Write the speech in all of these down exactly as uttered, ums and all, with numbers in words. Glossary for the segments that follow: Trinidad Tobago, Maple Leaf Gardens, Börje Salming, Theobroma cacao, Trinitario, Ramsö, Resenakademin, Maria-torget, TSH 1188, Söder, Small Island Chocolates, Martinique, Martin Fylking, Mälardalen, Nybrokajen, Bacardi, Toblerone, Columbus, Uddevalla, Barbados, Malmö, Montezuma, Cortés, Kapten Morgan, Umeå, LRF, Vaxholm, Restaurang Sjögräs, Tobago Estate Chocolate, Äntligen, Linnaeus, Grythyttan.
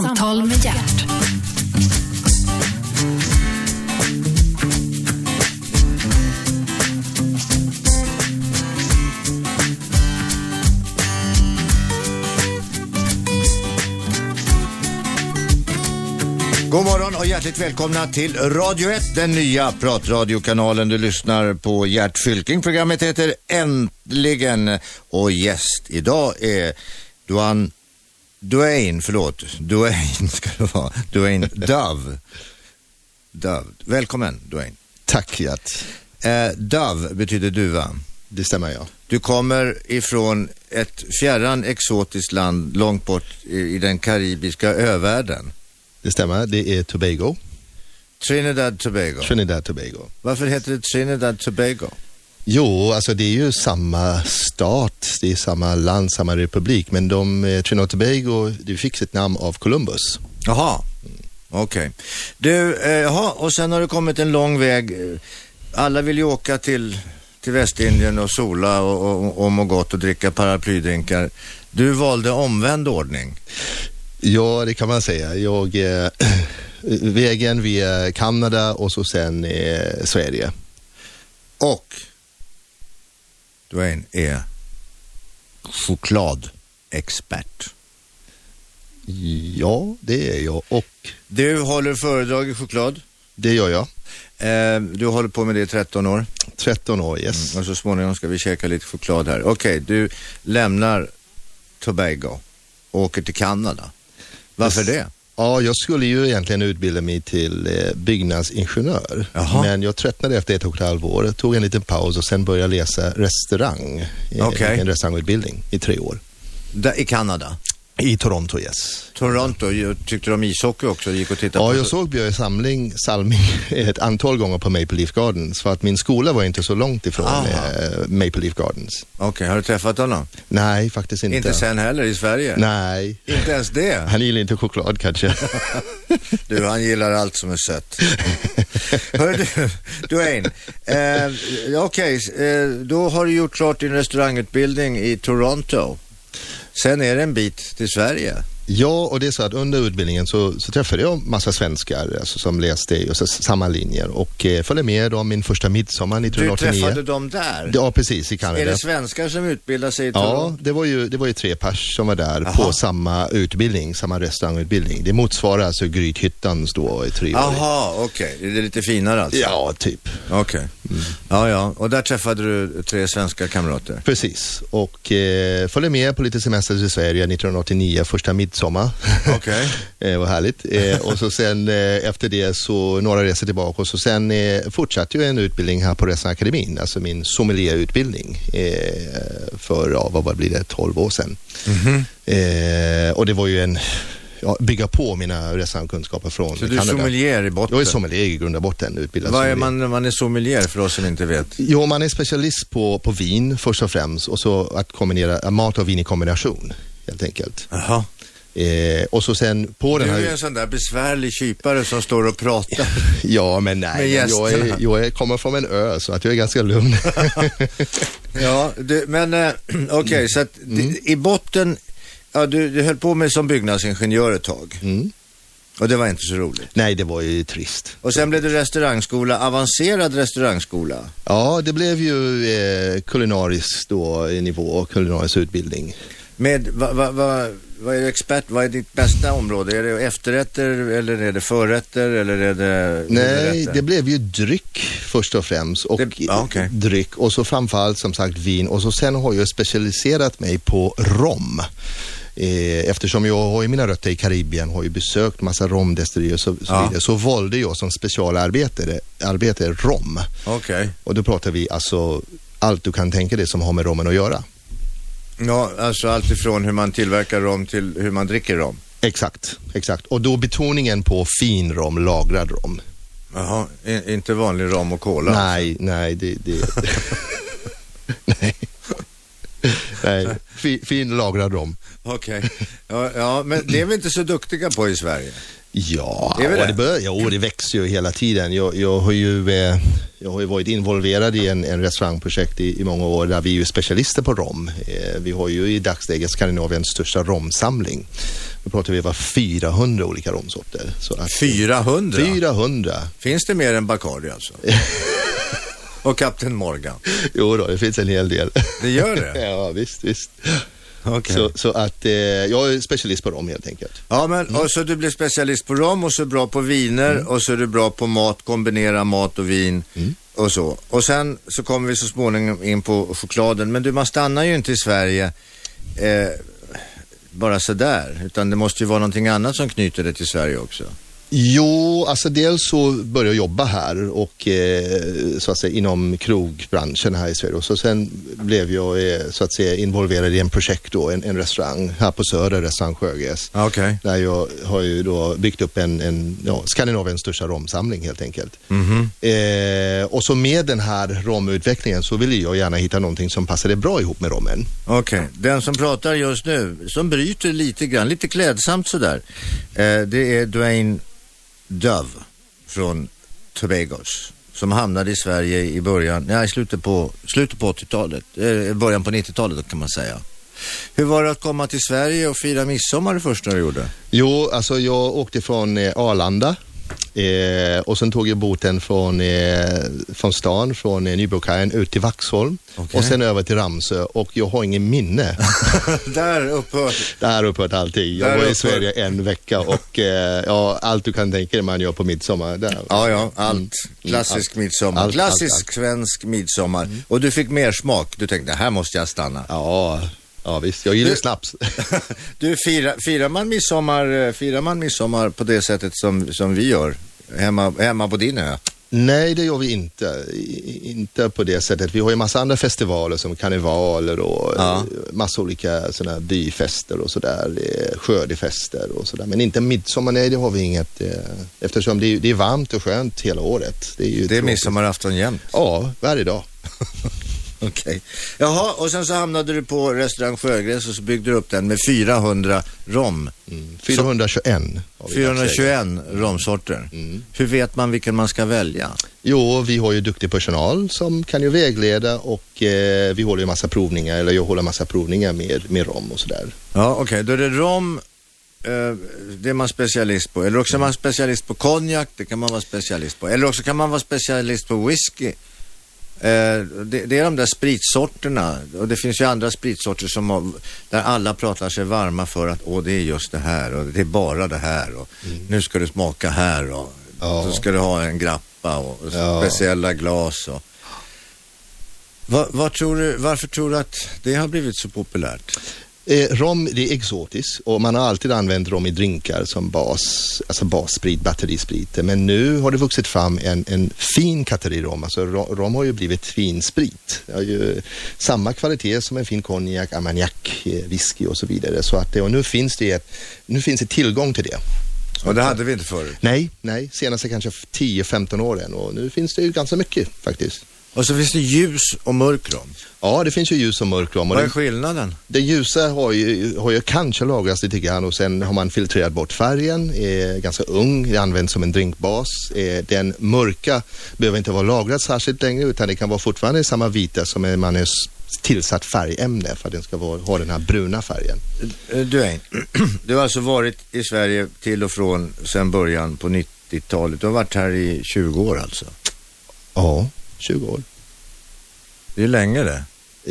Samtal med Gert. God morgon och hjärtligt välkomna till Radio ett, den nya pratradiokanalen. Du lyssnar på Gert Fylking. Programmet heter Äntligen och gäst idag är Duane Duane, förlåt. Duane ska det vara. Duane Dove. Dove. Välkommen, Duane. Tack, Gert. Eh, Dove betyder duva. Det stämmer, ja. Du kommer ifrån ett fjärran exotiskt land långt bort i, i den karibiska övärlden. Det stämmer, det är Tobago. Trinidad Tobago. Trinidad Tobago. Varför heter det Trinidad Tobago? Jo, alltså det är ju samma stat, det är samma land, samma republik. Men de, Trinidad Tobago, det fick sitt namn av Columbus. Jaha, okej. Okay. Du, jaha, eh, och sen har du kommit en lång väg. Alla vill ju åka till, till Västindien och sola och, och, och må gott och dricka paraplydrinkar. Du valde omvänd ordning. Ja, det kan man säga. Jag, eh, vägen via Kanada och så sen eh, Sverige. Och Duane är chokladexpert. Ja, det är jag. Och du håller föredrag i choklad? Det gör jag. Eh, du håller på med det i tretton år? tretton år, yes. Mm, och så småningom ska vi käka lite choklad här. Okej, okay, du lämnar Tobago och åker till Kanada. Varför det? Ja, jag skulle ju egentligen utbilda mig till eh, byggnadsingenjör. Jaha. Men jag tröttnade efter ett och ett halvt år, tog en liten paus och sen började läsa restaurang, okay. En restaurangutbildning i tre år. Där, i Kanada? I Toronto, yes. Toronto, ja. Tyckte de ishockey också? Gick och tittade ja, på jag så... såg Börje Salming, Salming ett antal gånger på Maple Leaf Gardens för att min skola var inte så långt ifrån eh, Maple Leaf Gardens. Okej, okay, har du träffat honom? Nej, faktiskt inte. Inte sen heller i Sverige? Nej. Inte ens det? Han gillar inte choklad kanske. Du, han gillar allt som är sött. Hör du, Duane, eh, okej, okay, eh, då har du gjort klart din restaurangutbildning i Toronto. Sen är det en bit till Sverige. Ja, och det är så att under utbildningen så, så träffade jag massa svenskar alltså, som läste i samma linjer och eh, följde med dem min första midsommar nitton åttionio. Du träffade dem där? Ja, precis, i Kanada. Är det svenskar som utbildar sig i Toronto? Ja, det var ju, det var ju tre pers som var där. Aha. På samma utbildning, samma restaurangutbildning. Det motsvarar alltså Grythyttan då i tre år. Jaha, okej. Okay. Det är lite finare alltså? Ja, typ. Okej. Okay. Mm. Ja, ja. Och där träffade du tre svenska kamrater? Precis. Och eh, följde med på lite semester i Sverige nitton åttionio, första midsommar. Sommar. Okej. Okay. eh, vad härligt. Eh, och så sen eh, efter det så några resor tillbaka och så sen eh, fortsatte ju en utbildning här på Resenakademin, alltså min sommelierutbildning eh, för, ja, vad blir det, tolv år sedan. Mm-hmm. eh, och det var ju en, ja, bygga på mina restaurangkunskaper från Kanada. Så du är sommelier i botten? Jag är sommelier i grund och botten. Utbildad. Vad är man när man är sommelier för oss som inte vet? Jo, man är specialist på, på vin först och främst och så att kombinera mat och vin i kombination, helt enkelt. Jaha. Eh, och så sen på den här... Du är en sån där besvärlig kypare som står och pratar. Ja, men nej. Jag, är, jag är, kommer från en ö så att jag är ganska lugn. Ja, du, men eh, okej, okay, så att mm. i botten... Ja, du, du höll på med som byggnadsingenjör ett tag. Mm. Och det var inte så roligt. Nej, det var ju trist. Och sen blev det restaurangskola, avancerad restaurangskola. Ja, det blev ju eh, kulinarisk då, nivå, kulinarisk utbildning. Med, va, va, va, vad är du expert? Vad är ditt bästa område? Är det efterrätter eller är det förrätter eller är det... Nej, det blev ju dryck först och främst och det, ah, okay. Dryck och så framförallt som sagt vin och så sen har jag specialiserat mig på rom. Eh, eftersom jag har ju mina rötter i Karibien, har ju besökt massa romdestillerier och så, så ja. Vidare, så valde jag som specialarbetare arbetare rom. Okay. Och då pratar vi alltså allt du kan tänka dig som har med rommen att göra. Ja, alltså allt ifrån hur man tillverkar rom till hur man dricker rom. Exakt, exakt. Och då betoningen på fin rom, lagrad rom. Jaha, i, inte vanlig rom och cola? Nej, alltså. nej, det... det. nej. nej, fin, fin lagrad rom. Okej. Okay. Ja, ja, men det är vi inte så duktiga på i Sverige? Ja, det, det? det börjar, ja, det växer ju hela tiden. Jag, jag har ju... Eh, Jag har ju varit involverad i en, en restaurangprojekt i, i många år där vi är specialister på rom. Eh, vi har ju i dagsläget Skandinaviens största romsamling. Nu pratar vi var fyrahundra olika romsorter. Så att, fyrahundra? fyrahundra. Finns det mer än Bacardi alltså? Och Kapten Morgan? Jo då, det finns en hel del. Det gör det? Ja, visst, visst. Okay. Så, så att eh, jag är specialist på rom helt enkelt. Ja, men mm. och så du blir specialist på rom och så bra på viner mm. och så är du bra på mat, kombinera mat och vin mm. och så. Och sen så kommer vi så småningom in på chokladen. Men du, man stannar ju inte i Sverige eh, bara så där, utan det måste ju vara någonting annat som knyter det till Sverige också. Jo, alltså dels så började jag jobba här och eh, så att säga inom krogbranschen här i Sverige, och så sen blev jag eh, så att säga involverad i en projekt då, en, en restaurang här på Söder, Restaurang Sjögräs. Okay. Där jag har ju då byggt upp en, en ja, Skandinaviens största romsamling helt enkelt. Mm-hmm. eh, och så med den här romutvecklingen så ville jag gärna hitta någonting som passade bra ihop med rommen. Okej, okay. Den som pratar just nu, som bryter lite grann, lite klädsamt sådär, eh, det är Duane Dove från Tobagos som hamnade i Sverige i början, nej, slutet på, slutet på åttiotalet, eh, början på nittiotalet kan man säga. Hur var det att komma till Sverige och fira midsommar det första du gjorde? Jo, alltså jag åkte från eh, Arlanda eh, och sen tog jag båten från, eh, från stan, från eh, Nybrokajen ut till Vaxholm. Okay. Och sen över till Ramsö, och jag har ingen minne. Där upphört. Där upphört allting. Jag där var upphört. I Sverige en vecka och eh, ja, allt du kan tänka dig man gör på midsommar. Där. Ja, ja, allt. Klassisk mm, midsommar. Allt, klassisk allt, allt. Svensk midsommar. Mm. Och du fick mer smak. Du tänkte, här måste jag stanna. Ja, ja visst. Jag gillar du, snaps. Du, firar, firar, man midsommar, firar man midsommar på det sättet som, som vi gör hemma, hemma på din ö? Nej, det gör vi inte. I, inte på det sättet. Vi har ju massa andra festivaler som karnevaler och ja. massa olika sådana byfester och sådär, skördefester och sådär. Men inte midsommar, nej, det har vi inget. Eh, eftersom det är, det är varmt och skönt hela året. Det är, ju det är midsommarafton jämt. Ja, varje dag. Okej. Okay. Jaha, och sen så hamnade du på Restaurang Sjögräs och så byggde du upp den med fyrahundra rom. Mm, fyrahundratjugoett. fyrahundratjugoett romsorter. Mm. Hur vet man vilken man ska välja? Jo, vi har ju duktig personal som kan ju vägleda och eh, vi håller ju massa provningar, eller jag håller massa provningar med, med rom och sådär. Ja, okej. Okay. Då är det rom, eh, det är man specialist på. Eller också är man specialist på konjak, det kan man vara specialist på. Eller också kan man vara specialist på whisky. Uh, det, det är de där spritsorterna, och det finns ju andra spritsorter som har, där alla pratar sig varma för att åh, det är just det här och det är bara det här och mm. nu ska du smaka här och ja. så ska du ha en grappa och, och ja. speciella glas och. Va, vad tror du, varför tror du att det har blivit så populärt? Eh, rom, det är exotiskt och man har alltid använt rom i drinkar som bas, alltså bassprit, batterisprit. Men nu har det vuxit fram en, en fin kategori rom. Alltså rom har ju blivit fin sprit. Det har ju samma kvalitet som en fin konjak, ammoniak, whisky och så vidare. Så att, och nu finns det ett, nu finns det tillgång till det. Och det hade vi inte förut? Nej, nej. Senaste kanske tio femton åren, och nu finns det ju ganska mycket faktiskt. Och så finns det ljus och mörkrom. Ja, det finns ju ljus och mörkrom. Vad är skillnaden? Den ljusa har ju, har ju kanske lagrats lite grann, och sen har man filtrerat bort färgen. Är ganska ung, används som en drinkbas. Är den mörka behöver inte vara lagrad särskilt länge, utan det kan vara fortfarande samma vita som man är tillsatt färgämne för att den ska vara, ha den här bruna färgen. Duane, du har alltså varit i Sverige till och från sedan början på nittiotalet. Du har varit här i tjugo år alltså? Ja. tjugo år. Det är länge det.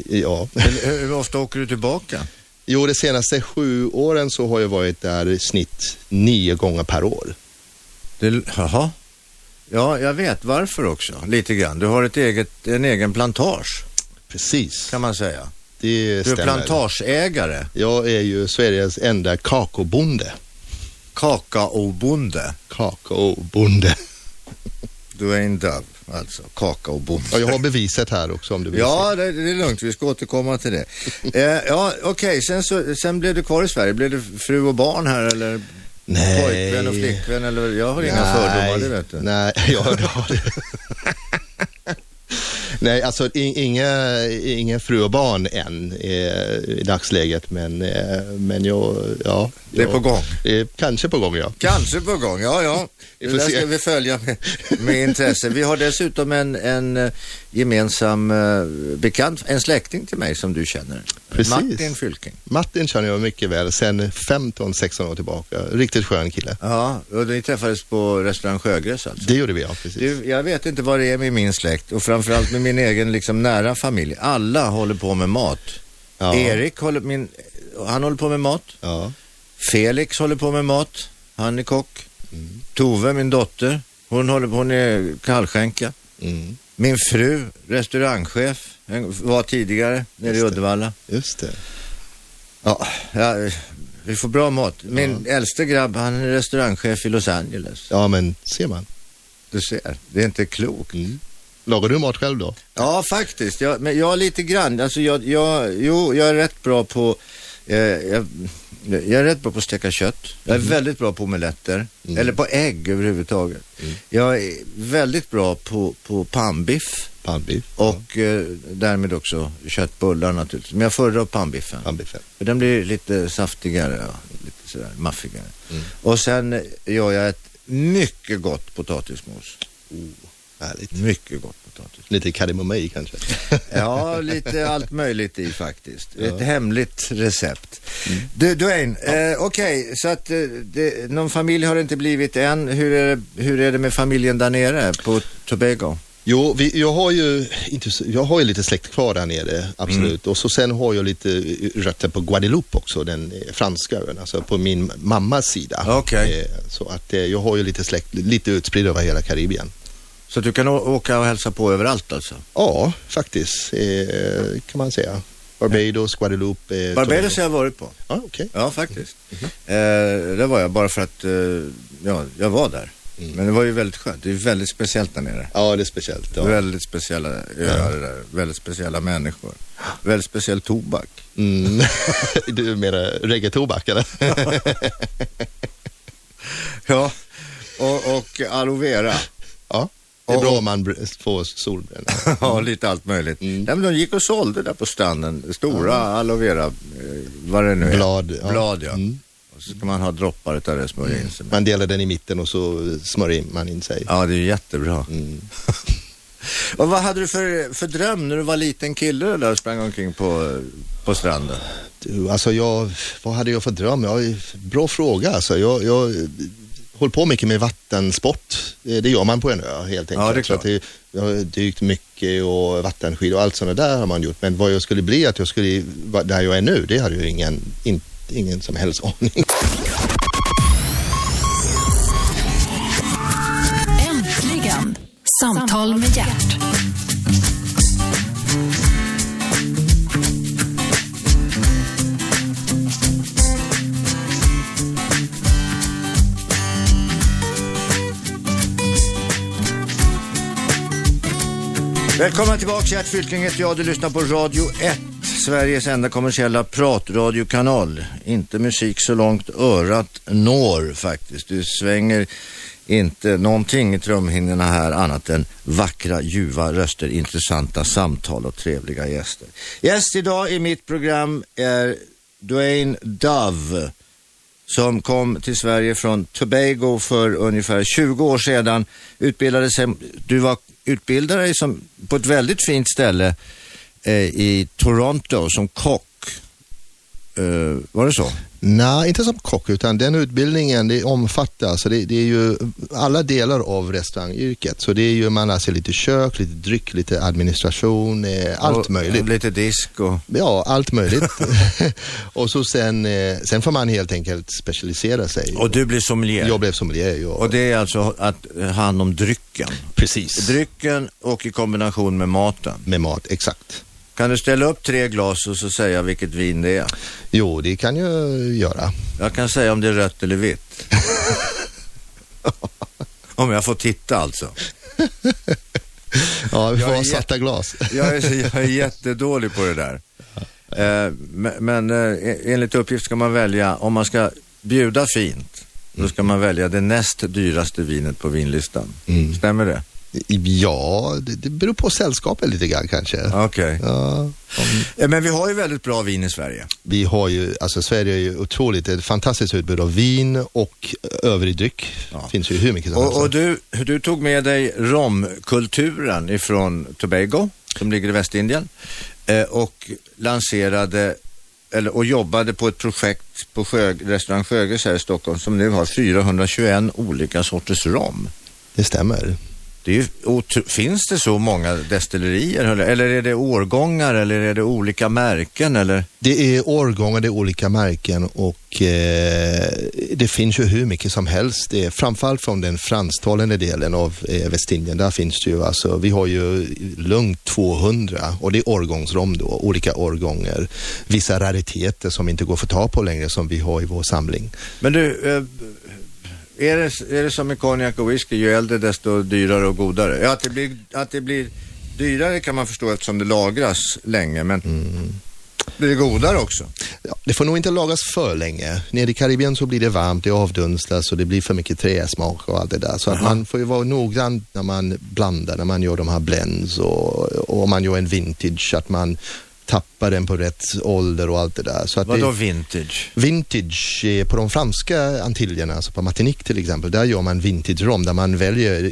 Ja. Hur, hur ofta åker du tillbaka? Jo, de senaste sju åren så har jag varit där i snitt nio gånger per år. Det, jaha. Ja, jag vet varför också. Lite grann. Du har ett eget, en egen plantage. Precis. Kan man säga. Det stämmer. Du är plantageägare. Jag är ju Sveriges enda kakaobonde. Kakaobonde. Kakaobonde. Du är en dubb. Alltså, kakaobonde. Ja, jag har beviset här också om du vill. Ja, det, det är lugnt. Vi ska återkomma till det. eh, ja, okej. Sen, sen blev du kvar i Sverige. Blev det fru och barn här eller nej. Pojkvän och flickvän? Eller, jag har inga nej. fördomar, det vet du. Nej, jag har det. Nej, alltså inga, inga fru och barn än eh, i dagsläget. Men, eh, men jag, ja... Det är ja, på gång. Eh, kanske på gång, ja. Kanske på gång, ja, ja. Det ska se. Vi följa med, med intresse. Vi har dessutom en, en gemensam eh, bekant, en släkting till mig som du känner. Precis. Martin Fylking. Martin känner jag mycket väl, sen femton sexton år tillbaka. Riktigt skön kille. Ja, och ni träffades på Restaurang Sjögräs alltså. Det gjorde vi, ja, precis. Du, jag vet inte vad det är med min släkt, och framförallt med min egen liksom, nära familj. Alla håller på med mat. Ja. Erik håller, min, han håller på med mat. Ja. Felix håller på med mat. Han är kock. Mm. Tove, min dotter, hon håller på, hon är kallskänka. Mm. Min fru, restaurangchef, var tidigare nere i Uddevalla. Just det. Ja, ja, vi får bra mat. Min ja. äldste grabb, han är restaurangchef i Los Angeles. Ja, men ser man. Du ser, det är inte klokt. Mm. Lagar du mat själv då? Ja, faktiskt. Jag, men jag är lite grann. Alltså jag, jag, jo, jag är rätt bra på... Eh, jag, Jag är rätt bra på att steka kött. Jag är mm. väldigt bra på omeletter. Mm. Eller på ägg överhuvudtaget. Mm. Jag är väldigt bra på, på pannbiff. Pannbiff. Och ja. eh, därmed också köttbullar naturligtvis. Men jag föredrar pannbiffen. Pannbiffen. För den blir lite saftigare. Ja. Lite sådär maffigare. Mm. Och sen gör jag ett mycket gott potatismos. Oh, härligt. Mycket gott potatis. Lite kardemomma i kanske. Ja, lite allt möjligt i faktiskt. Ja. Ett hemligt recept. Mm. Du, Duane, ja. eh, okej, okay, så att det, någon familj har det inte blivit än. Hur är det, hur är det med familjen där nere på Tobago? Jo, vi, jag, har ju, inte, jag har ju lite släkt kvar där nere, absolut. Mm. Och så sen har jag lite rötter på Guadeloupe också, den franska ön, alltså på min mammas sida. Okej. Okay. Så att jag har ju lite släkt, lite utspridda över hela Karibien. Så du kan å- åka och hälsa på överallt alltså? Ja, faktiskt. Eh, kan man säga. Barbados, Guadeloupe... Eh, Barbados har jag varit på. Ja, ah, okej. Okay. Ja, faktiskt. Mm-hmm. Eh, det var jag bara för att eh, ja, jag var där. Mm. Men det var ju väldigt skönt. Det är väldigt speciellt där nere. Ja, det är speciellt. Ja. Väldigt speciella öar där. Väldigt speciella människor. Väldigt speciell tobak. Mm. Du är mera reggae-tobak, eller? Ja, och, och aloe vera. Ja. Det är bra om man får solbränna. Ja, lite allt möjligt. Mm. Nej, men de gick och sålde där på stranden. Stora mm. aloe vera, vad det nu är. Blad. Ja. Blad, ja. Mm. Och så ska man ha droppar utav det och smörja mm. in sig med. Man delar den i mitten och så smörjer man in sig. Ja, det är jättebra. Mm. Och vad hade du för, för dröm när du var liten kille där och sprang omkring på, på stranden? Du, alltså jag... Vad hade jag för dröm? Jag, bra fråga, alltså. Jag... jag håller på mycket med vattensport. Det gör man på en ö helt enkelt. Ja, det är klart. Så att det, jag har dykt mycket och vattenskid och allt sånt där har man gjort. Men vad jag skulle bli, att jag skulle där jag är nu, det hade ju ingen, in, ingen som helst aning. Äntligen. Samtal med Gert. Välkomna tillbaka, Gert Fylking heter jag. Du lyssnar på Radio ett, Sveriges enda kommersiella pratradiokanal. Inte musik så långt örat når faktiskt. Du svänger inte någonting i trumhinnorna här annat än vackra, ljuva röster, intressanta samtal och trevliga gäster. Gäst idag i mitt program är Duane Dove som kom till Sverige från Tobago för ungefär tjugo år sedan. Utbildade sig, du var utbildare som, på ett väldigt fint ställe eh, i Toronto som kock. Eh, var det så? Nej, inte som kock utan den utbildningen det omfattar, så det, det är ju alla delar av restaurangyrket. Så det är ju man alltså lite kök, lite dryck, lite administration, eh, allt och, möjligt. Och lite disk och... Ja, allt möjligt. Och så sen, eh, sen får man helt enkelt specialisera sig. Och du blev sommelier? Jag blev sommelier, ja. Och det är alltså att hand om drycken? Precis. Drycken och i kombination med maten? Med mat, exakt. Kan du ställa upp tre glas och så säga vilket vin det är? Jo, det kan jag göra. Jag kan säga om det är rött eller vitt. Om jag får titta alltså. Ja, vi får ha satta glas. jag, är, jag är jättedålig på det där. Eh, men eh, enligt uppgift ska man välja, om man ska bjuda fint, då ska man välja det näst dyraste vinet på vinlistan. Mm. Stämmer det? Ja, det, det beror på sällskapet lite grann kanske. Okej. Okay. Ja, om... Men vi har ju väldigt bra vin i Sverige. Vi har ju, alltså Sverige är ju otroligt, ett fantastiskt utbud av vin och övrig dryck. Ja. Finns ju hur mycket som helst. Och, och du, du tog med dig romkulturen ifrån Tobago, som ligger i Västindien, eh, och lanserade... Eller, och jobbade på ett projekt på Sjö, Restaurang Sjögräs här i Stockholm som nu har fyrahundratjugoett olika sorters rom. Det stämmer. Det är ju, otro, finns det så många destillerier? Eller, eller är det årgångar eller är det olika märken? Eller? Det är årgångar, det är olika märken och eh, det finns ju hur mycket som helst. Det är, framförallt från den fransktalande delen av eh, Västindien, där finns det ju, alltså, vi har ju lugnt tvåhundra och det är årgångsrom då, olika årgångar. Vissa rariteter som inte går att få ta på längre som vi har i vår samling. Men du... Eh, Är det, är det som med konjak och whisky, ju äldre desto dyrare och godare? Ja, att det blir, att det blir dyrare kan man förstå eftersom det lagras länge, men mm. blir det godare också? Ja, det får nog inte lagras för länge. Nere i Karibien så blir det varmt, det avdunslas och det blir för mycket träsmak och allt det där. Så att man får ju vara noggrann när man blandar, när man gör de här blends och, och om man gör en vintage, att man... tappa den på rätt ålder och allt det där. Så att vadå det, vintage? Vintage på de franska antiljerna, alltså på Martinique till exempel, där gör man vintage rom där man väljer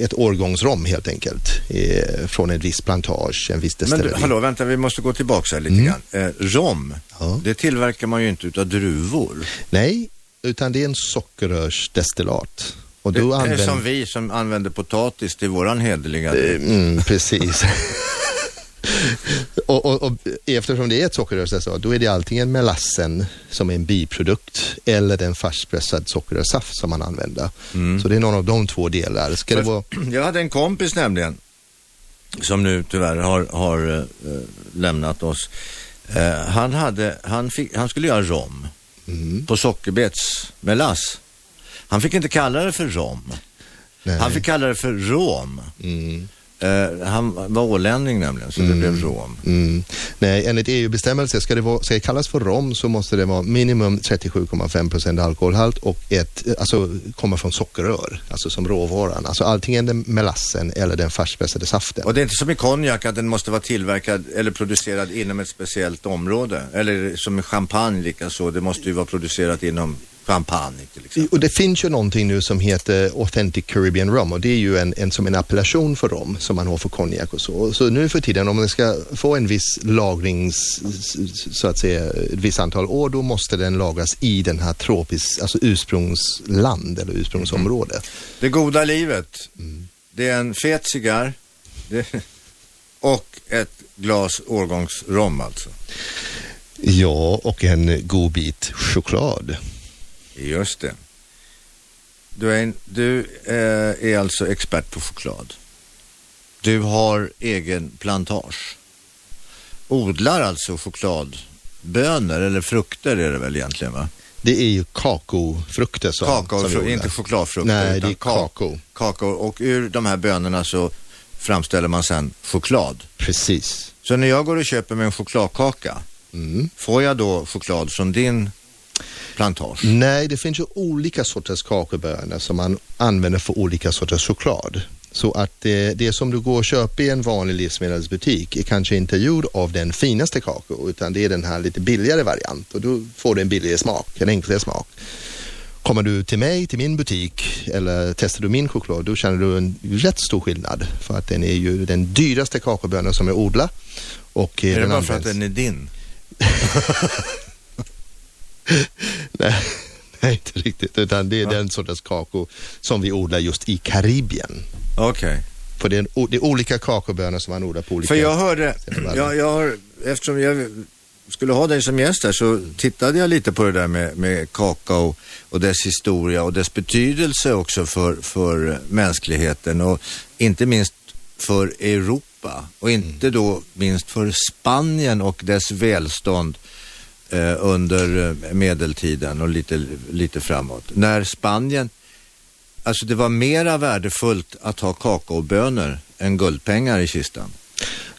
ett årgångsrom helt enkelt eh, från en viss plantage, en viss destilleri. Men du, hallå, vänta, vi måste gå tillbaka här lite mm. grann. Eh, rom, ja. Det tillverkar man ju inte utav druvor. Nej, utan det är en sockerrörsdestillat. Och det då använder... är som vi som använder potatis till våran hederliga eh, mm, precis. och, och, och eftersom det är ett sockerrörsdestillat, då är det antingen melassen som är en biprodukt eller den färskpressad sockerrörssaft som man använder. Mm. Så det är någon av de två delar. Ska det vara... Jag hade en kompis nämligen som nu tyvärr har, har äh, lämnat oss. Äh, han, hade, han, fick, han skulle göra rom mm. på sockerbetsmelass. Han fick inte kalla det för rom. Nej. Han fick kalla det för rom. Mm. Uh, han var ålänning nämligen, så mm. det blev rom. Mm. Nej, enligt E U-bestämmelser ska det, vara, ska det kallas för rom så måste det vara minimum trettiosju komma fem procent alkoholhalt och ett, alltså komma från sockerrör, alltså som råvaran. Alltså antingen den melassen eller den färskpressade saften. Och det är inte som i konjak att den måste vara tillverkad eller producerad inom ett speciellt område. Eller som i champagne likaså, det måste ju vara producerat inom... champagne till exempel. Och det finns ju någonting nu som heter Authentic Caribbean Rum och det är ju en, en, som en appellation för rom som man har för konjak och så. Så nu för tiden om man ska få en viss lagrings, så att säga, ett visst antal år, då måste den lagras i den här tropisk, alltså ursprungsland eller ursprungsområde. Mm. Det goda livet, mm. det är en fet cigarr det, och ett glas årgångsrom alltså. Ja, och en god bit choklad. Just det. Du är, en, du eh, är alltså expert på choklad. Du har egen plantage. Odlar alltså chokladbönor eller frukter är det väl egentligen, va? Det är ju kakofrukter som, kakao, som inte chokladfrukter. Nej, utan det är kakao. kakao. Och ur de här bönorna så framställer man sedan choklad. Precis. Så när jag går och köper mig en chokladkaka mm. får jag då choklad från din plantage? Nej, det finns ju olika sorters kakaobönor som man använder för olika sorters choklad. Så att det, det som du går och köper i en vanlig livsmedelsbutik är kanske inte gjord av den finaste kakao utan det är den här lite billigare variant och då får du en billigare smak, en enklare smak. Kommer du till mig, till min butik eller testar du min choklad, då känner du en rätt stor skillnad för att den är ju den dyraste kakaobönan som jag odlar. Och är det bara för att den är din? nej, nej, inte riktigt. Utan det är ja. den sortens kakao som vi odlar just i Karibien. Okej. Okay. För det är, o- det är olika kakaobönor som man odlar på olika... För jag hörde, jag, jag har, eftersom jag skulle ha dig som gäst här så tittade jag lite på det där med, med kakao och dess historia och dess betydelse också för, för mänskligheten och inte minst för Europa och inte mm. då minst för Spanien och dess välstånd under medeltiden och lite, lite framåt. När Spanien, alltså det var mera värdefullt att ha kakaobönor än guldpengar i kistan.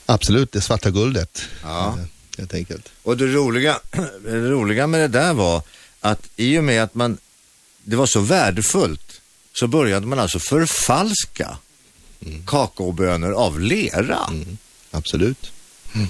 Absolut, det svarta guldet. Ja. Helt enkelt. Och det roliga, det roliga med det där var att i och med att man, det var så värdefullt så började man alltså förfalska mm. kakaobönor av lera. Mm. Absolut. Mm.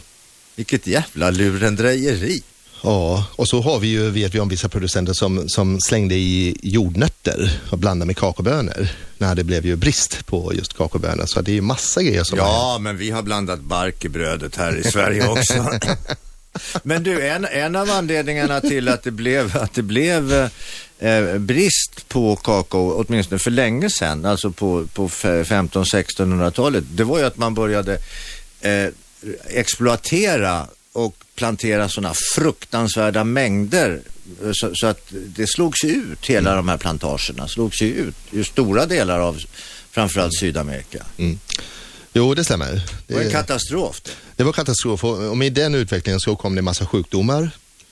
Vilket jävla lurendrejeri. Ja, och så har vi ju, vet vi om vissa producenter som, som slängde i jordnötter och blandade med kakobönor. När det blev ju brist på just kakobönor, så det är ju massa grejer som... Ja, men vi har blandat bark i brödet här i Sverige också. Men du, en, en av anledningarna till att det blev, att det blev eh, brist på kakao, åtminstone för länge sedan, alltså på, på femton-sextonhundratalet, det var ju att man började eh, exploatera och plantera sådana fruktansvärda mängder så, så att det slogs ut, hela mm. de här plantagerna slogs ju ut i stora delar av framförallt Sydamerika. Mm. Jo, det stämmer. Det var en katastrof. Det var katastrof, och med den utvecklingen så kom det en massa sjukdomar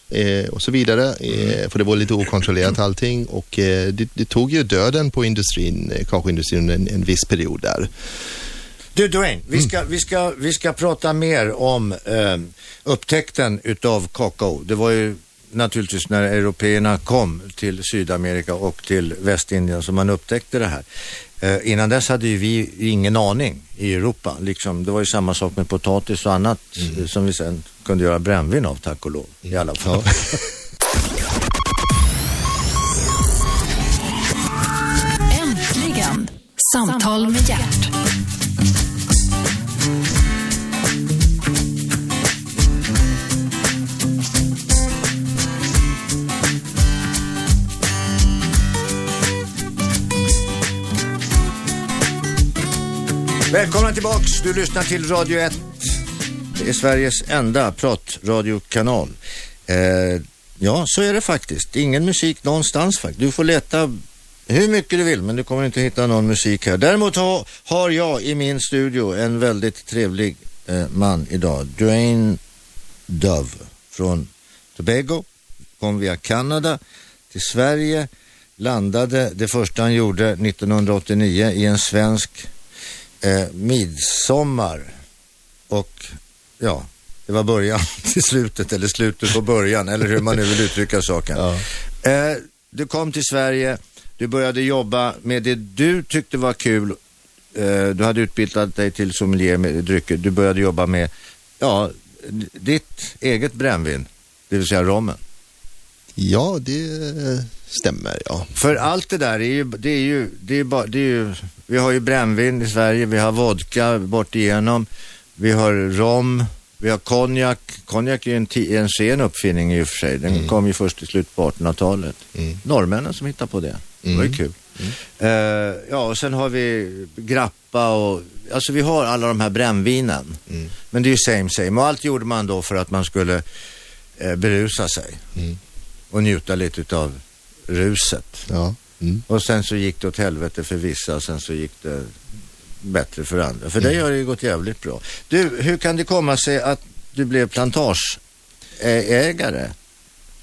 eh, och så vidare, eh, för det var lite okontrollerat allting, och eh, det, det tog ju döden på industrin, eh, kakaoindustrin en, en viss period där. Du Duane, vi ska, mm. vi ska, vi ska prata mer om eh, upptäckten utav kakao. Det var ju naturligtvis när européerna kom till Sydamerika och till Västindien som man upptäckte det här. Eh, innan dess hade ju vi ingen aning i Europa. Liksom, det var ju samma sak med potatis och annat mm. som vi sen kunde göra brännvin av, tack och lov. I alla fall. Ja. Äntligen, samtal med Gert. Välkomna tillbaks, du lyssnar till Radio ett. Det är Sveriges enda pratradiokanal. eh, Ja, så är det faktiskt. Ingen musik någonstans faktiskt. Du får leta hur mycket du vill, men du kommer inte hitta någon musik här. Däremot ha, har jag i min studio en väldigt trevlig eh, man idag, Duane Dove, från Tobago. Kom via Kanada till Sverige. Landade, det första han gjorde nittonhundraåttionio, i en svensk Eh, midsommar, och ja, det var början till slutet, eller slutet på början, eller hur man nu vill uttrycka saken. Ja. eh, du kom till Sverige, du började jobba med det du tyckte var kul. eh, du hade utbildat dig till sommelier med drycker, du började jobba med ja, ditt eget brännvin, det vill säga rommen. Ja, det stämmer, ja. För allt det där är ju, det är ju, det är bara, det är ju, vi har ju brännvin i Sverige, vi har vodka bort igenom, vi har rom, vi har konjak. Konjak är ju en, t- en sen uppfinning i och för sig, den mm. kom ju först i slutet på artonhundratalet. Mm. Norrmännen som hittade på det, mm. det var ju kul. Mm. Uh, ja, och sen har vi grappa och, alltså vi har alla de här brännvinen. Mm. Men det är ju same same, och allt gjorde man då för att man skulle uh, berusa sig. Mm. Och njuta lite utav ruset. Ja. Mm. Och sen så gick det åt helvete för vissa, och sen så gick det bättre för andra. För mm. det har ju gått jävligt bra. Du, hur kan det komma sig att du blev plantageägare?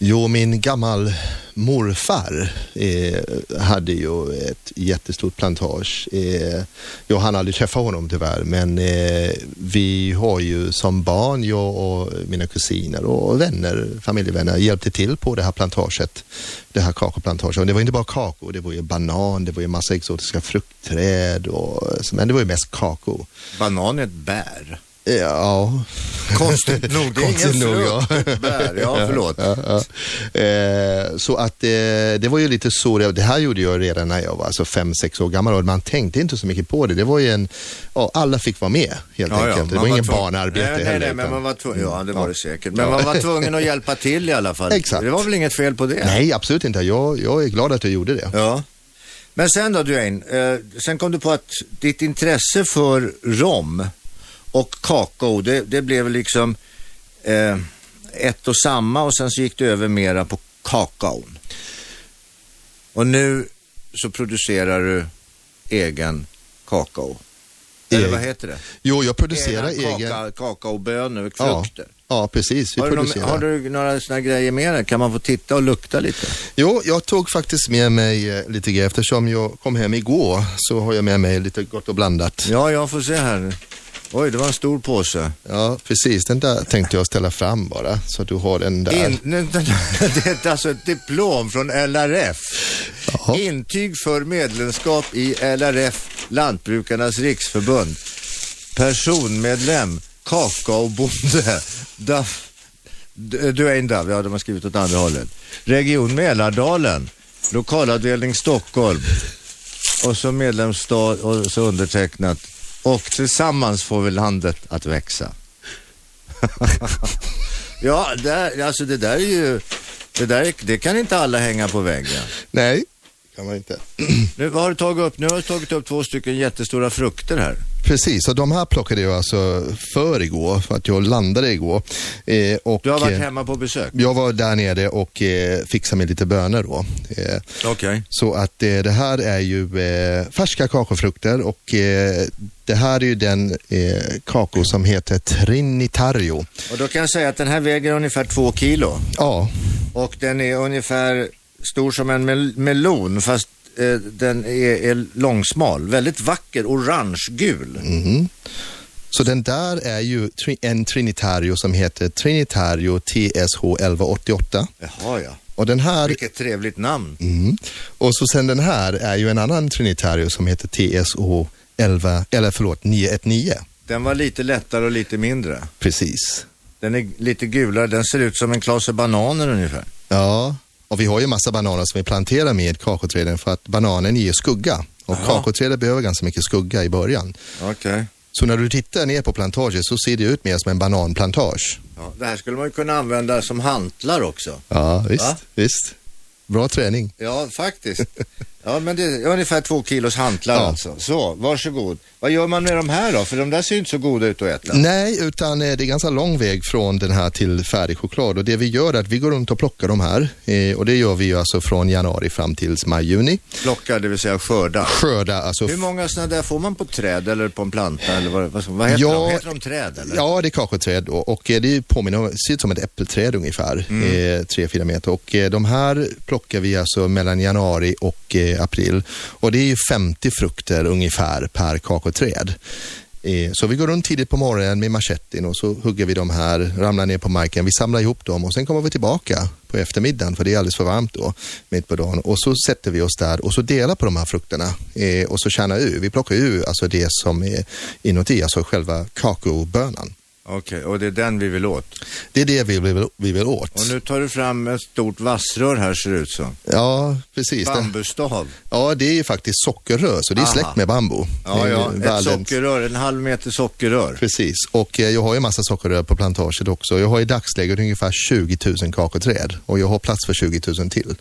Jo, min gammal morfar eh, hade ju ett jättestort plantage. Eh, jag hann aldrig träffa honom tyvärr, men eh, vi har ju som barn, jag och mina kusiner och vänner, familjevänner, hjälpte till på det här plantaget, det här kakoplantaget. Och det var inte bara kakao, det var ju banan, det var ju massa exotiska fruktträd, och, men det var ju mest kakao. Banan är ett bär. Ja. Konstigt nog, det är konstigt nog, ja. Bär, ja, förlåt. Ja, ja, ja. Eh, så att eh, det var ju lite så, det här gjorde jag redan när jag var alltså fem sex år gammal, och man tänkte inte så mycket på det. Det var ju en, ja, alla fick vara med helt ja, enkelt. Ja, det var ingen tvung... barnarbete nej, nej, heller. Nej, utan... men man var tvungen, ja det var ja. det säkert. Men ja. man var tvungen att hjälpa till i alla fall. Exakt. Det var väl inget fel på det? Nej, absolut inte. Jag, jag är glad att jag gjorde det. Ja. Men sen då Duane, eh, sen kom du på att ditt intresse för rom och kakao, det, det blev liksom eh, ett och samma, och sen så gick det över mera på kakaon. Och nu så producerar du egen kakao. Eller e- vad heter det? Jo, jag producerar egen... egen... Kaka, kakaobönor och frukter. Ja. Ja, precis. Vi har, du någon, har du några såna grejer med dig? Kan man få titta och lukta lite? Jo, jag tog faktiskt med mig lite grejer. Eftersom jag kom hem igår så har jag med mig lite gott och blandat. Ja, jag får se här. Oj, det var en stor påse. Ja, precis. Den där tänkte jag ställa fram bara. Så att du har den där. In, den, den, det är alltså ett diplom från L R F. Jaha. Intyg för medlemskap i L R F Lantbrukarnas riksförbund, personmedlem, kakaobonde, Duane Dove, ja de har skrivit åt andra hållet, region Mälardalen, lokalavdelning Stockholm, och så medlemsstad och så undertecknat, och tillsammans får vi landet att växa. Ja, där, alltså det där är ju det, där, det kan inte alla hänga på väggen. Nej, kan man inte. Nu har du tagit upp, nu har du tagit upp två stycken jättestora frukter här. Precis, och de här plockade jag alltså för igår, för att jag landade igår. Eh, och du har varit hemma på besök? Jag var där nere och eh, fixade mig lite bönor då. Eh, Okej. Okay. Så att eh, det här är ju eh, färska kakaofrukter, och eh, det här är ju den eh, kakao som heter Trinitario. Och då kan jag säga att den här väger ungefär två kilo. Ja. Och den är ungefär stor som en mel- melon, fast den är, är långsmal, väldigt vacker, orange-gul. Mm. Så den där är ju en Trinitario som heter Trinitario T S H elva åttioåtta. Jaha, ja. Och den här... Vilket trevligt namn. Mm. Och så sen den här är ju en annan Trinitario som heter T S H elva, eller förlåt, nio ett nio. Den var lite lättare och lite mindre. Precis. Den är lite gulare, den ser ut som en klase bananer ungefär. Ja. Och vi har ju massa bananer som vi planterar med kakaoträden, för att bananen ger skugga. Och kakaoträden behöver ganska mycket skugga i början. Okay. Så när du tittar ner på plantaget så ser det ut mer som en bananplantage. Ja, det här skulle man ju kunna använda som hantlar också. Ja, visst. Va? Visst. Bra träning. Ja, faktiskt. Ja, men det är ungefär två kilos hantlar, ja. Alltså. Så, varsågod. Vad gör man med de här då? För de där ser ju inte så goda ut att äta. Nej, utan det är ganska lång väg från den här till färdig choklad. Och det vi gör är att vi går runt och plockar de här. Eh, och det gör vi ju alltså från januari fram till maj-juni. Plockar, det vill säga skörda. Skörda, alltså. Hur många sådana där får man på träd eller på en planta? Eller vad, vad, vad heter, ja, de? Heter de träd eller? Ja, det är kakoträd då. Och eh, det påminner, ser ut som ett äppelträd ungefär. Mm. Eh, tre, fyra meter. Och eh, de här plockar vi alltså mellan januari och eh, april. Och det är ju femtio frukter ungefär per kakoträd. Eh, så vi går runt tidigt på morgonen med machetten och så hugger vi de här, ramlar ner på marken, vi samlar ihop dem och sen kommer vi tillbaka på eftermiddagen, för det är alldeles för varmt då, mitt på dagen. Och så sätter vi oss där och så delar på de här frukterna eh, och så kärnar ur. Vi plockar ur alltså det som är inuti, alltså själva kakaobönan. Okej, och det är den vi vill åt? Det är det vi vill, vi vill åt. Och nu tar du fram ett stort vassrör här, ser ut som. Ja, precis. Bambustav. Ja, det är ju faktiskt sockerrör, så det är Aha. släkt med bambu. Ja, ja. Ett världens... sockerrör, en halv meter sockerrör. Precis, och eh, jag har ju massa sockerrör på plantaget också. Jag har i dagsläget ungefär tjugo tusen kakoträd, och jag har plats för tjugo tusen till.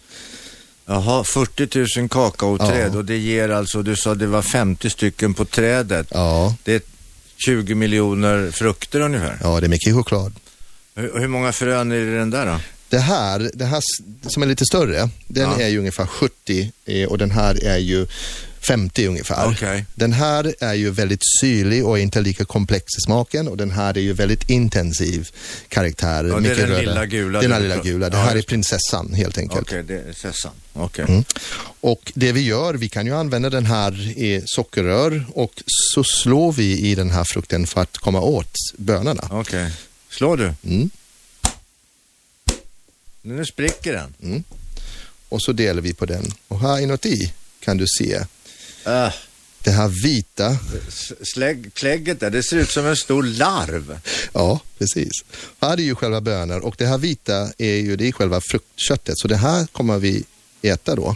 Jaha, fyrtio tusen kakaoträd, ja. Och det ger alltså, du sa det var femtio stycken på trädet. Ja. Det är tjugo miljoner frukter ungefär. Ja, det är mycket choklad. Hur, hur många frön är det den där då? Det här, det här som är lite större, den ja. är ju ungefär sjuttio och den här är ju femtio ungefär. Okay. Den här är ju väldigt syrlig och inte lika komplex i smaken, och den här är ju väldigt intensiv karaktär. Ja, det är den röda. Lilla gula. Den här lilla gula. Det här är prinsessan helt enkelt. Okej, okay, det är prinsessan. Okay. Mm. Och det vi gör, vi kan ju använda den här i sockerrör och så slår vi i den här frukten för att komma åt bönorna. Okej, okay. Slår du? Mm. Nu spricker den. Mm. Och så delar vi på den. Och här inuti kan du se Uh, det här vita slägg, klägget där, det ser ut som en stor larv. Ja, precis. Här är ju själva bönor, och det här vita är ju det är själva fruktköttet, så det här kommer vi äta då.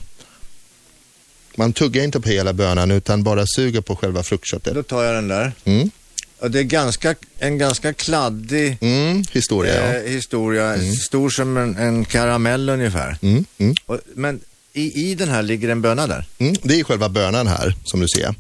Man tuggar inte på hela bönan utan bara suger på själva fruktköttet. Då tar jag den där. Mm. Och det är ganska, en ganska kladdig mm, historia, eh, ja. historia mm. Stor som en, en karamell ungefär. Mm, mm. Och, men I, I den här ligger en böna där. Mm, det är själva bönan här, som du ser.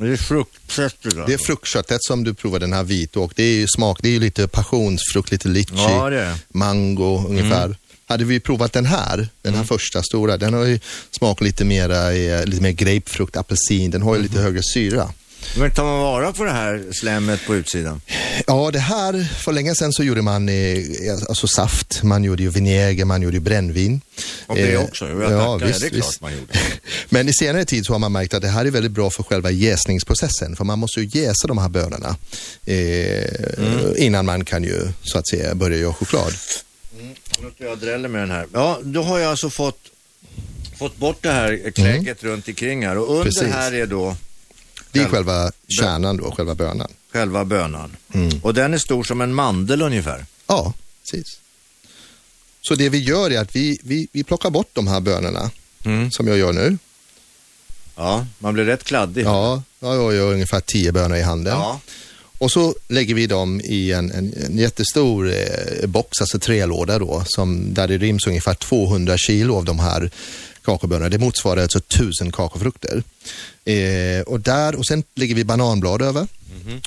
Det är fruktköttet. Det är fruktköttet som du provar, den här vit. Och det är ju smak, det är ju lite passionsfrukt, lite litchi, ja, mango mm. ungefär. Hade vi provat den här, den här mm. första stora, den har ju smak lite mera, lite mer grapefrukt, apelsin. Den har ju lite mm. högre syra. Men tar man vara på det här slämmet på utsidan? Ja, det här, för länge sedan så gjorde man eh, alltså saft, man gjorde ju vinäger, man gjorde ju brännvin. Och det eh, också, jag ja, tackar, visst, det är klart visst. Man gjorde. Men i senare tid så har man märkt att det här är väldigt bra för själva jäsningsprocessen, för man måste ju jäsa de här bönorna eh, mm. innan man kan ju så att säga börja göra choklad. Mm. Nu ska jag drälla med den här. Ja, då har jag alltså fått fått bort det här klägget mm. runt omkring här. Och under Precis. Här är då... Det är själva kärnan då, själva bönan. Själva bönan. Mm. Och den är stor som en mandel ungefär. Ja, precis. Så det vi gör är att vi, vi, vi plockar bort de här bönorna mm. som jag gör nu. Ja, man blir rätt kladdig. Ja, jag gör ungefär tio bönor i handen. Ja. Och så lägger vi dem i en, en, en jättestor eh, box, alltså trälåda då, som, där det ryms ungefär tvåhundra kilo av de här kakaobönor. Det motsvarar alltså tusen kakaofrukter. Eh, och, där, och sen lägger vi bananblad över. Mm-hmm.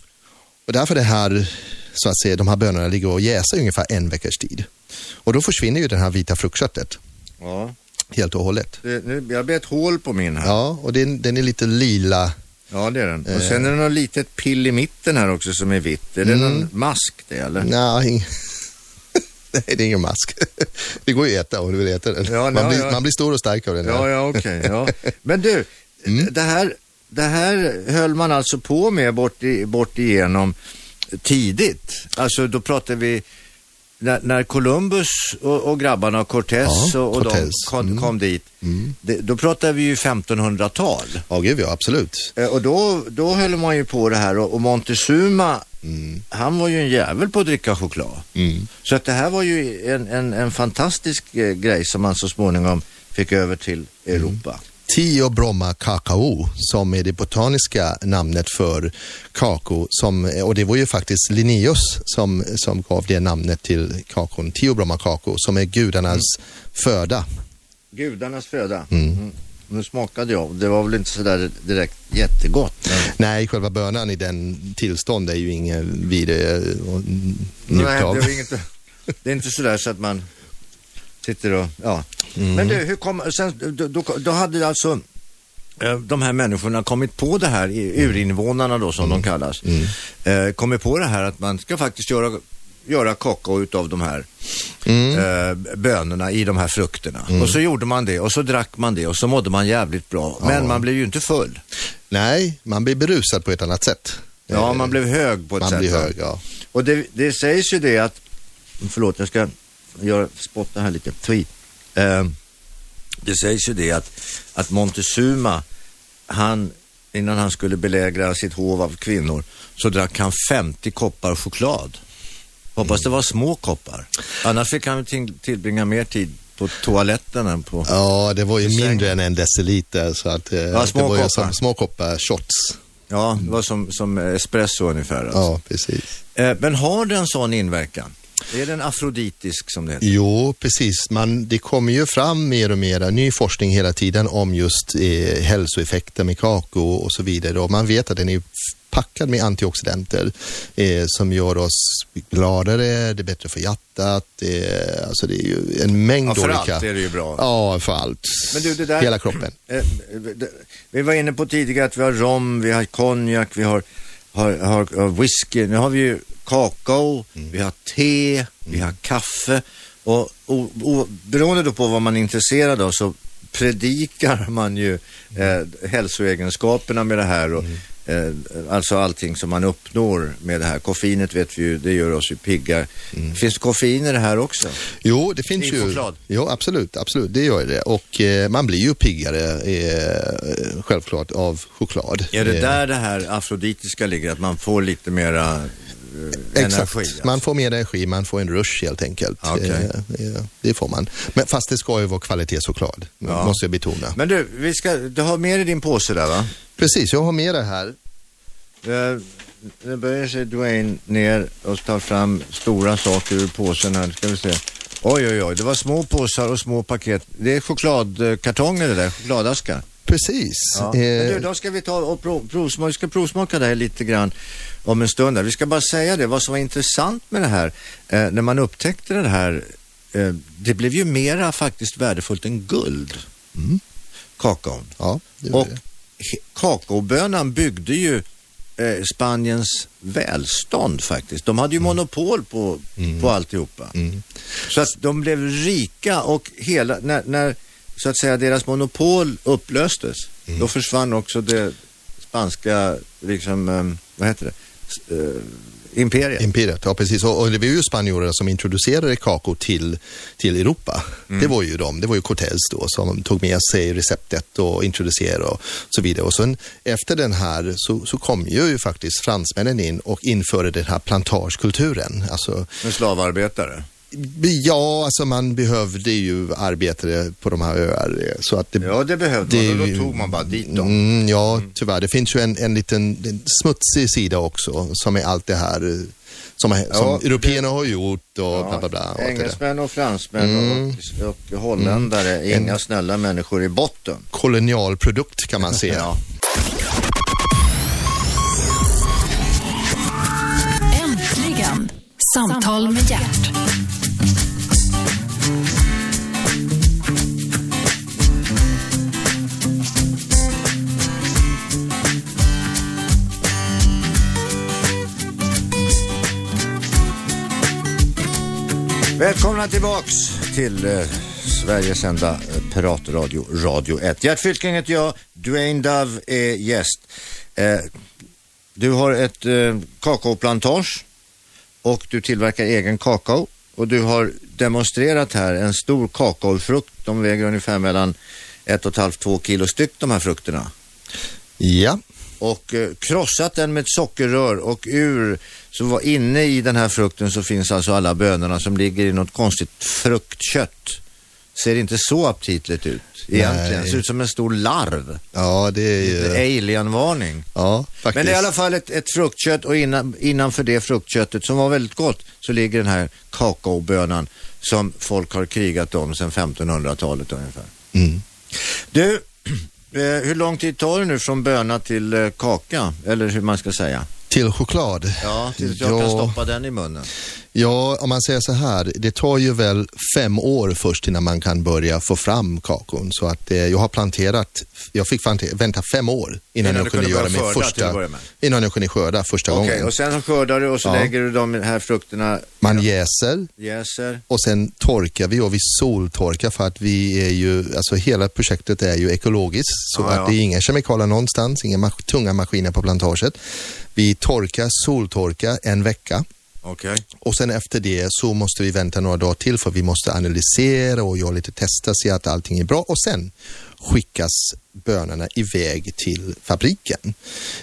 Och därför det här, så att säga, de här bönorna ligger och jäser ungefär en veckors tid. Och då försvinner ju det här vita fruktköttet. Ja. Helt och hållet. Det, nu, jag blir ett hål på min här. Ja, och den, den är lite lila. Ja, det är den. Och sen är det något litet pill i mitten här också som är vitt. Är mm. det någon mask det, eller? Nej, ing... Nej, det är ingen mask. Det går ju att äta om du vill äta den. Ja, man, ja, blir, ja. man blir stor och stark av den här. Ja, ja, okej. Okay, ja. Men du, mm. det, här, det här höll man alltså på med bort, i, bort igenom tidigt. Alltså, då pratar vi... När, när Columbus och, och grabbarna och Cortés ja, och, och Cortés. de kom, kom mm. dit, mm. Det, då pratade vi ju femtonhundratal. Ja, gud ja, absolut. Eh, och då, då höll man ju på det här. Och, och Montezuma, mm. han var ju en jävel på att dricka choklad. Mm. Så att det här var ju en, en, en fantastisk eh, grej som man så småningom fick över till Europa. Mm. Theobroma cacao, som är det botaniska namnet för kakao, som, och det var ju faktiskt Linnaeus som, som gav det namnet till kakon, Theobroma cacao, som är gudarnas mm. föda. Gudarnas föda? Mm. Mm. Nu smakade jag, det var väl inte sådär direkt jättegott? Men... Nej, själva bönan i den tillstånd är ju inget vidare att njuta av. Nej, det är, inget, det är inte sådär så att man... Sitter då, ja. Mm. Men du, hur kom, sen, då, då, då hade alltså eh, de här människorna kommit på det här, urinvånarna då som mm. de kallas, mm. eh, kommit på det här att man ska faktiskt göra, göra kakao utav de här mm. eh, bönorna i de här frukterna. Mm. Och så gjorde man det, och så drack man det, och så mådde man jävligt bra. Ja. Men man blev ju inte full. Nej, man blev berusad på ett annat sätt. Ja, man blev hög på ett man sätt. Man blev hög, ja. Och det, det sägs ju det att, förlåt, jag ska... jag spottar här lite. Eh, det sägs ju det att, att Montezuma, han, innan han skulle belägra sitt hov av kvinnor, så drack han femtio koppar choklad. Hoppas det var små koppar. Annars fick han till, tillbringa mer tid på toaletten än på... Ja, det var ju mindre än en deciliter. Så att, eh, ja, små det var koppar. Ju som små koppar shots. Ja, det var som, som espresso ungefär. Alltså. Ja, precis. Eh, men har det en sån inverkan? Är den afroditisk som det heter? Jo, precis. Man, det kommer ju fram mer och mer ny forskning hela tiden om just eh, hälsoeffekter med kakao och så vidare. Och man vet att den är packad med antioxidanter eh, som gör oss gladare, det är bättre för hjärtat. Eh, alltså det är ju en mängd olika... Ja, för olika... allt är det ju bra. Ja, för allt. Men du, det där... Hela kroppen. Eh, det, vi var inne på tidigare att vi har rom, vi har konjak, vi har, har, har, har whisky. Nu har vi ju... kakao, mm. vi har te, mm. vi har kaffe och, och, och beroende då på vad man är intresserad av så predikar man ju eh, hälsoegenskaperna med det här och mm. eh, alltså allting som man uppnår med det här. Koffeinet vet vi ju, det gör oss ju pigga. Mm. Finns det koffein i det här också? Jo, det finns ju. Jo, absolut, absolut, det gör det. Och eh, man blir ju piggare eh, självklart av choklad. Är det där eh. det här afroditiska ligger, att man får lite mera... Energi, exakt, alltså. Man får mer energi, man får en rush helt enkelt. Okay. eh, eh, det får man. Men fast det ska ju vara kvalitetschoklad, ja. Måste jag betona. Men du, vi ska, du har med dig din påse där, va? Precis, jag har med det här. eh, Nu börjar sig Duane ner och tar fram stora saker ur påsen här, ska vi se. Oj, oj, oj, det var små påsar och små paket. Det är chokladkartonger det där, chokladaskar. Precis. Ja. Men du, då ska vi ta och prov, provsmaka, vi ska provsmaka det här lite grann om en stund. Där. Vi ska bara säga det, vad som var intressant med det här, eh, när man upptäckte det här, eh, det blev ju mera faktiskt värdefullt än guld. Mm. Kakaon. Ja, det var och det. Kakaobönan byggde ju eh, Spaniens välstånd faktiskt. De hade ju mm. monopol på, mm. på alltihopa. Mm. Så att de blev rika och hela, när... när så att säga deras monopol upplöstes. Mm. Då försvann också det spanska, liksom, vad heter det? Imperiet. Imperiet, ja precis. Och, och det var ju spanjorerna som introducerade kakao till, till Europa. Mm. Det var ju de, det var ju Cortés då som tog med sig receptet och introducerade och så vidare. Och sen efter den här så, så kom ju faktiskt fransmännen in och införde den här plantagekulturen. Alltså, med slavarbetare? Ja, alltså man behövde ju arbetare på de här öar. Så att det, ja, det behövde det, man. Då tog man bara dit dem. Mm, ja, tyvärr. Det finns ju en, en liten en smutsig sida också som är allt det här som, som ja, européerna har gjort och ja, bla bla bla. Och engelsmän och fransmän mm. och, och holländare. Mm. Inga en, snälla människor i botten. Kolonialprodukt kan man säga. Ja. Äntligen. Samtal med Gert. Välkomna tillbaks till eh, Sveriges enda eh, pratradio, Radio ett. Gert Fylking heter jag, Duane Dove är gäst. Eh, du har ett eh, kakaoplantage och du tillverkar egen kakao. Och du har demonstrerat här en stor kakaofrukt. De väger ungefär mellan ett och ett halvt, två kilo styck, de här frukterna. Ja. Och eh, krossat den med ett sockerrör och ur så var inne i den här frukten så finns alltså alla bönorna som ligger i något konstigt fruktkött. Ser inte så aptitligt ut egentligen. Nej. Ser ut som en stor larv. Ja, det är ju... Alien-varning. Ja, faktiskt. Men det är i alla fall ett, ett fruktkött och innan, innanför det fruktköttet som var väldigt gott så ligger den här kakaobönan som folk har krigat om sedan femtonhundratalet ungefär. Mm. Du... Hur lång tid tar det nu från böna till kaka, eller hur man ska säga? Till choklad. Ja, tills jag ja, kan stoppa den i munnen. Ja, om man säger så här, det tar ju väl fem år först innan man kan börja få fram kakon. Så att eh, jag har planterat, jag fick vänta fem år innan, innan jag kunde, kunde göra min första, med. innan jag kunde skörda första okay, gången. Okej, och sen så skördar du och så ja. lägger du de här frukterna. Man jäser, jäser och sen torkar vi och vi soltorkar för att vi är ju, alltså hela projektet är ju ekologiskt. Så ja, att ja. det är inga kemikalier någonstans, inga ma- tunga maskiner på plantaget. Vi torkar, soltorkar en vecka. Okay. Och sen efter det så måste vi vänta några dagar till för vi måste analysera och göra lite tester, se att allting är bra och sen skickas bönorna iväg till fabriken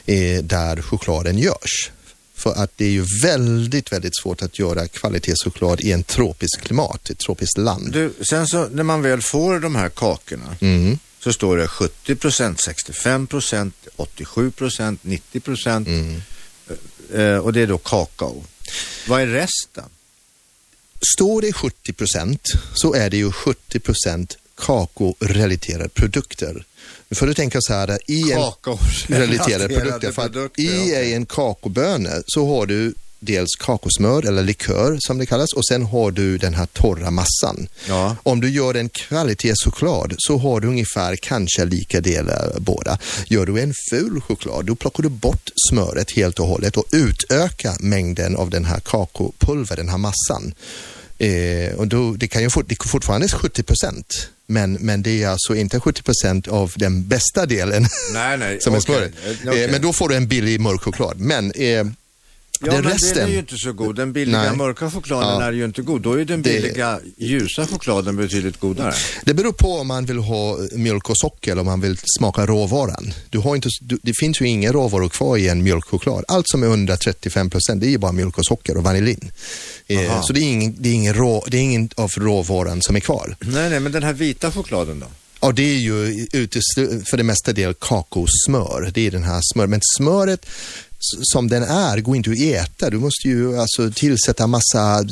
eh, där chokladen görs. För att det är ju väldigt, väldigt svårt att göra kvalitetschoklad i en tropisk klimat, ett tropiskt land. Du, sen så när man väl får de här kakorna mm. så står det sjuttio procent, sextiofem procent, åttiosju procent, nittio procent mm. eh, och det är då kakao. Vad är resten? Står det sjuttio procent så är det ju sjuttio procent kakorelaterade produkter. Nu får du tänka så här, i en kakorelaterade produkter, för att i okay. en kakobönor så har du dels kakosmör eller likör som det kallas och sen har du den här torra massan. Ja. Om du gör en kvalitetschoklad så har du ungefär kanske lika delar båda. Gör du en ful choklad då plockar du bort smöret helt och hållet och utökar mängden av den här kakopulver, den här massan. Eh, och då, det kan ju fort, det fortfarande är sjuttio procent. Men, men det är alltså inte sjuttio procent av den bästa delen nej, nej, som är okay. smöret. Okay. Eh, men då får du en billig mörk choklad. Men... Eh, Ja, den men resten. Den är ju inte så god. Den billiga Nej. mörka chokladen ja. är ju inte god. Då är den billiga det... ljusa chokladen betydligt godare. Det beror på om man vill ha mjölk och socker eller om man vill smaka råvaran. Du har inte, du, det finns ju inga råvaror kvar i en mjölkchoklad. Allt som är under trettiofem procent det är ju bara mjölk och socker och vanillin. Eh, så det är, ingen, det, är ingen rå, det är ingen av råvaran som är kvar. Nej, nej, men den här vita chokladen då? Ja, det är ju för det mesta del kakosmör. Det är den här smör. Men smöret som den är går inte att äta. Du måste ju alltså tillsätta massa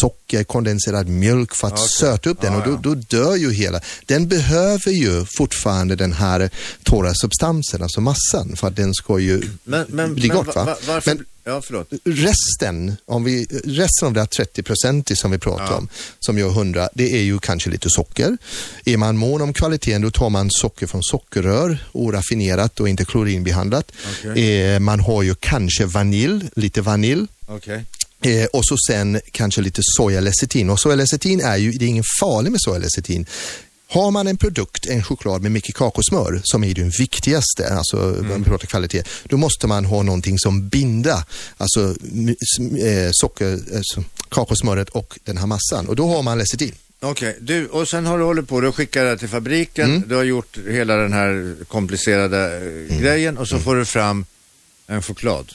socker, kondenserad mjölk för att okay. söta upp den ah, och då, då dör ju hela. Den behöver ju fortfarande den här torra substansen, alltså massan, för att den ska ju men, men, bli men, gott va? va varför... men, Ja, förlåt. Resten, om vi, resten av det här trettio procent som vi pratar ja. om, som gör hundra, det är ju kanske lite socker. Är man mån om kvaliteten då tar man socker från sockerrör, oraffinerat och inte klorinbehandlat. Okay. Eh, man har ju kanske vanilj, lite vanilj. Okay. Eh, och så sen kanske lite sojalecitin. Och sojalecitin är ju, det är ingen farlig med sojalecitin. Har man en produkt, en choklad med mycket kakaosmör, som är den viktigaste, alltså mm. man pratar kvalitet, då måste man ha någonting som binda, alltså eh, socker, eh, kakaosmöret och den här massan. Och då har man lecithin. Okej, okay. Du, och sen har du hållit på, du skickar det till fabriken, mm. du har gjort hela den här komplicerade mm. grejen och så mm. får du fram en choklad.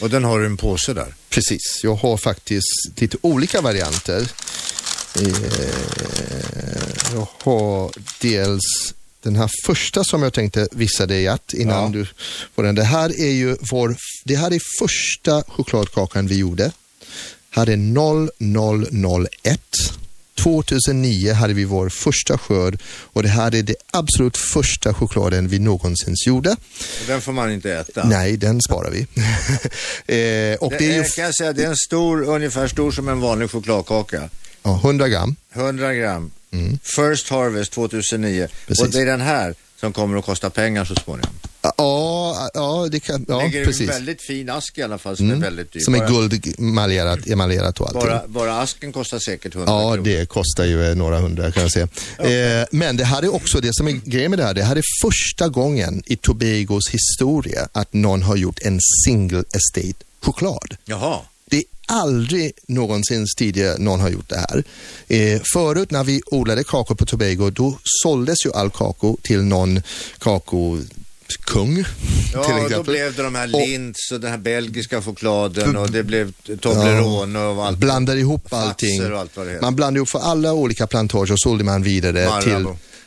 Och den har du en påse där. Precis, jag har faktiskt lite olika varianter. Jag har dels den här första som jag tänkte visa dig att innan ja. du får den. Det här är ju vår, det här är första chokladkakan vi gjorde. Här är noll noll noll ett. tjugohundranio hade vi vår första skörd och det här är det absolut första chokladen vi någonsin gjorde. Den får man inte äta. Nej, den sparar vi. eh, och det, det är ju... kan jag säga, det är en stor, ungefär stor som en vanlig chokladkaka. Ja, hundra gram. hundra gram. Mm. First Harvest tjugohundranio. Precis. Och det är den här som kommer att kosta pengar så småningom. Ja, ja, det kan, ja, lägger precis. Det är en väldigt fin ask i alla fall som mm. är väldigt dyr. Som är guldmaljerat och allt. Bara, bara asken kostar säkert hundra ja, kronor. Ja, det kostar ju några hundra kan jag säga. Okay. eh, men det här är också det som är grejen med det här. Det här är första gången i Tobagos historia att någon har gjort en single estate choklad. Jaha. Det är aldrig någonsin tidigare någon har gjort det här. Eh, förut när vi odlade kakao på Tobago, då såldes ju all kakao till någon kakao... kung. Ja, till exempel. Då blev det de här Linds och den här belgiska chokladen och det blev Toblerone ja, och allt. Blandar ihop allting. Och allt vad det heter. Man blandade ihop för alla olika plantager och sålde man vidare till,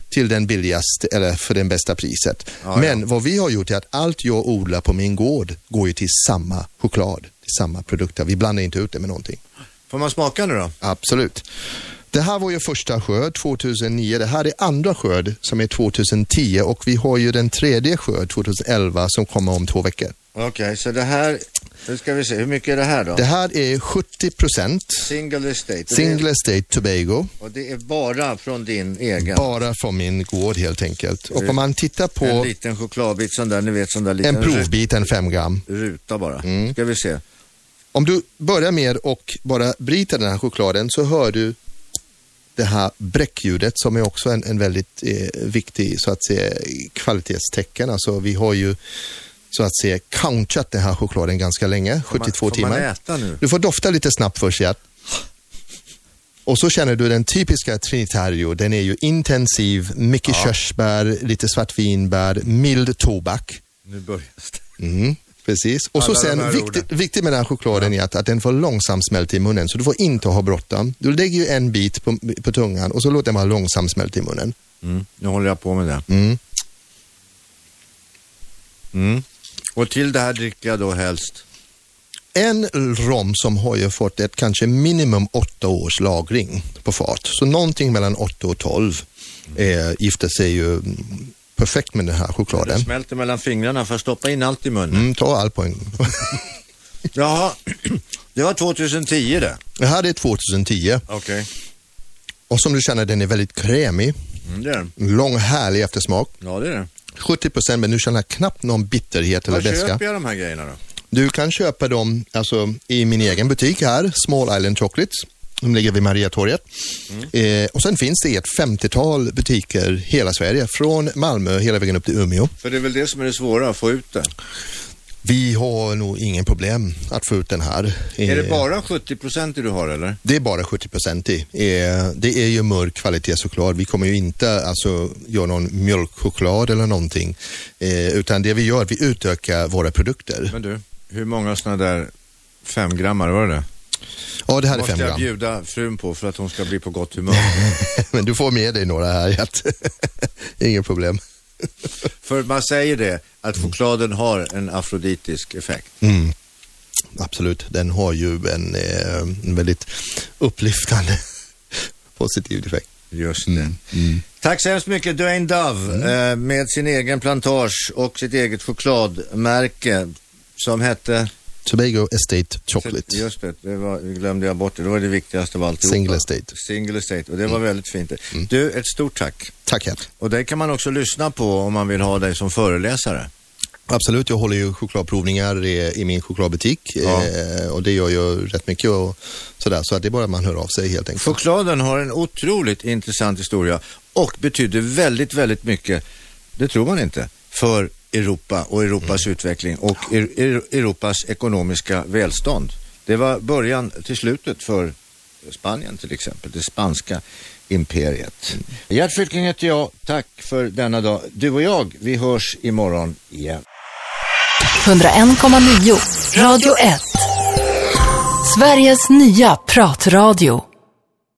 till den billigaste eller för den bästa priset. Ja, Men ja. vad vi har gjort är att allt jag odlar på min gård går ju till samma choklad, till samma produkter. Vi blandar inte ut det med någonting. Får man smaka nu då? Absolut. Det här var ju första skörd tjugohundranio, det här är andra skörd som är tjugohundratio och vi har ju den tredje skörd tjugohundraelva som kommer om två veckor. Okej, okay, så det här, nu ska vi se, hur mycket är det här då? Det här är sjuttio procent. Single estate. Single är, estate Tobago. Och det är bara från din egen? Bara från min gård helt enkelt. Och om man tittar på... En liten chokladbit sån där, ni vet sån där liten... En provbit, en fem gram. Ruta bara, mm. ska vi se. Om du börjar med och bara bryter den här chokladen så hör du... det här bräckljudet som är också en, en väldigt eh, viktig så att säga kvalitetstecken. Alltså vi har ju så att säga counchat den här chokladen ganska länge, sjuttiotvå timmar. Får man äta nu? Du får dofta lite snabbt för sig. Och så känner du den typiska Trinitario. Den är ju intensiv, mycket ja. körsbär, lite svartvinbär, mild tobak. Nu börjar det. Mm. Precis. Och alla så sen, viktigt, viktigt med den här chokladen ja. är att, att den får långsamt smälta i munnen. Så du får inte ha bråttom. Du lägger ju en bit på, på tungan och så låter den vara långsamt smälta i munnen. Mm. Nu håller jag på med det. Mm. Mm. Och till det här dricker jag då helst? En rom som har ju fått ett kanske minimum åtta års lagring på fat. Så någonting mellan åtta och tolv mm. eh, gifter sig ju... perfekt med den här chokladen. Det smälter mellan fingrarna för att stoppa in allt i munnen. Mm, ta all poäng. Jaha, det var tjugohundratio det. Det här är tjugohundratio. Okej. Okay. Och som du känner, den är väldigt krämig. Mm, det är den. Lång, härlig eftersmak. Ja, det är det. sjuttio procent, men nu känner knappt någon bitterhet eller vätska. Var köper jag de här grejerna då? Du kan köpa dem alltså, i min egen butik här, Small Island Chocolates. De ligger vid Maria-torget. Mm. Eh, och sen finns det ett femtiotal butiker hela Sverige. Från Malmö hela vägen upp till Umeå. För det är väl det som är det svåra, att få ut det? Vi har nog ingen problem att få ut den här. Är det bara sjuttio procent du har eller? Det är bara sjuttio procent i. Det är ju mörk kvalitetschoklad. Vi kommer ju inte alltså göra någon mjölkchoklad eller någonting. Utan det vi gör, vi utökar våra produkter. Men du, hur många sådana där fem grammar var det? Ja, det här måste är fem gram. Jag bjuda frun på för att hon ska bli på gott humör. Men du får med dig några här. Inget problem. För man säger det, att chokladen har en afroditisk effekt. Mm. Absolut, den har ju en, eh, en väldigt upplyftande positiv effekt. Just det. Mm. Mm. Tack så hemskt mycket Duane Dove mm. eh, med sin egen plantage och sitt eget chokladmärke som hette... Tobago Estate Chocolate. Just det, det var, glömde jag bort det. Det var det viktigaste av allt. Single Estate. Single Estate, och det var mm. väldigt fint. Mm. Du, ett stort tack. Tack. Och det kan man också lyssna på om man vill ha dig som föreläsare. Absolut, jag håller ju chokladprovningar i, i min chokladbutik, ja. eh, och det gör ju rätt mycket och sådär, så att det är bara man hör av sig helt enkelt. Chokladen har en otroligt intressant historia och betyder väldigt, väldigt mycket, det tror man inte, för Europa och Europas mm. utveckling och er, er, Europas ekonomiska välstånd. Det var början till slutet för Spanien till exempel, det spanska imperiet. Mm. Gert Fylking heter jag, tack för denna dag. Du och jag, vi hörs imorgon igen. hundra en komma nio, Radio ett. Sveriges nya pratradio.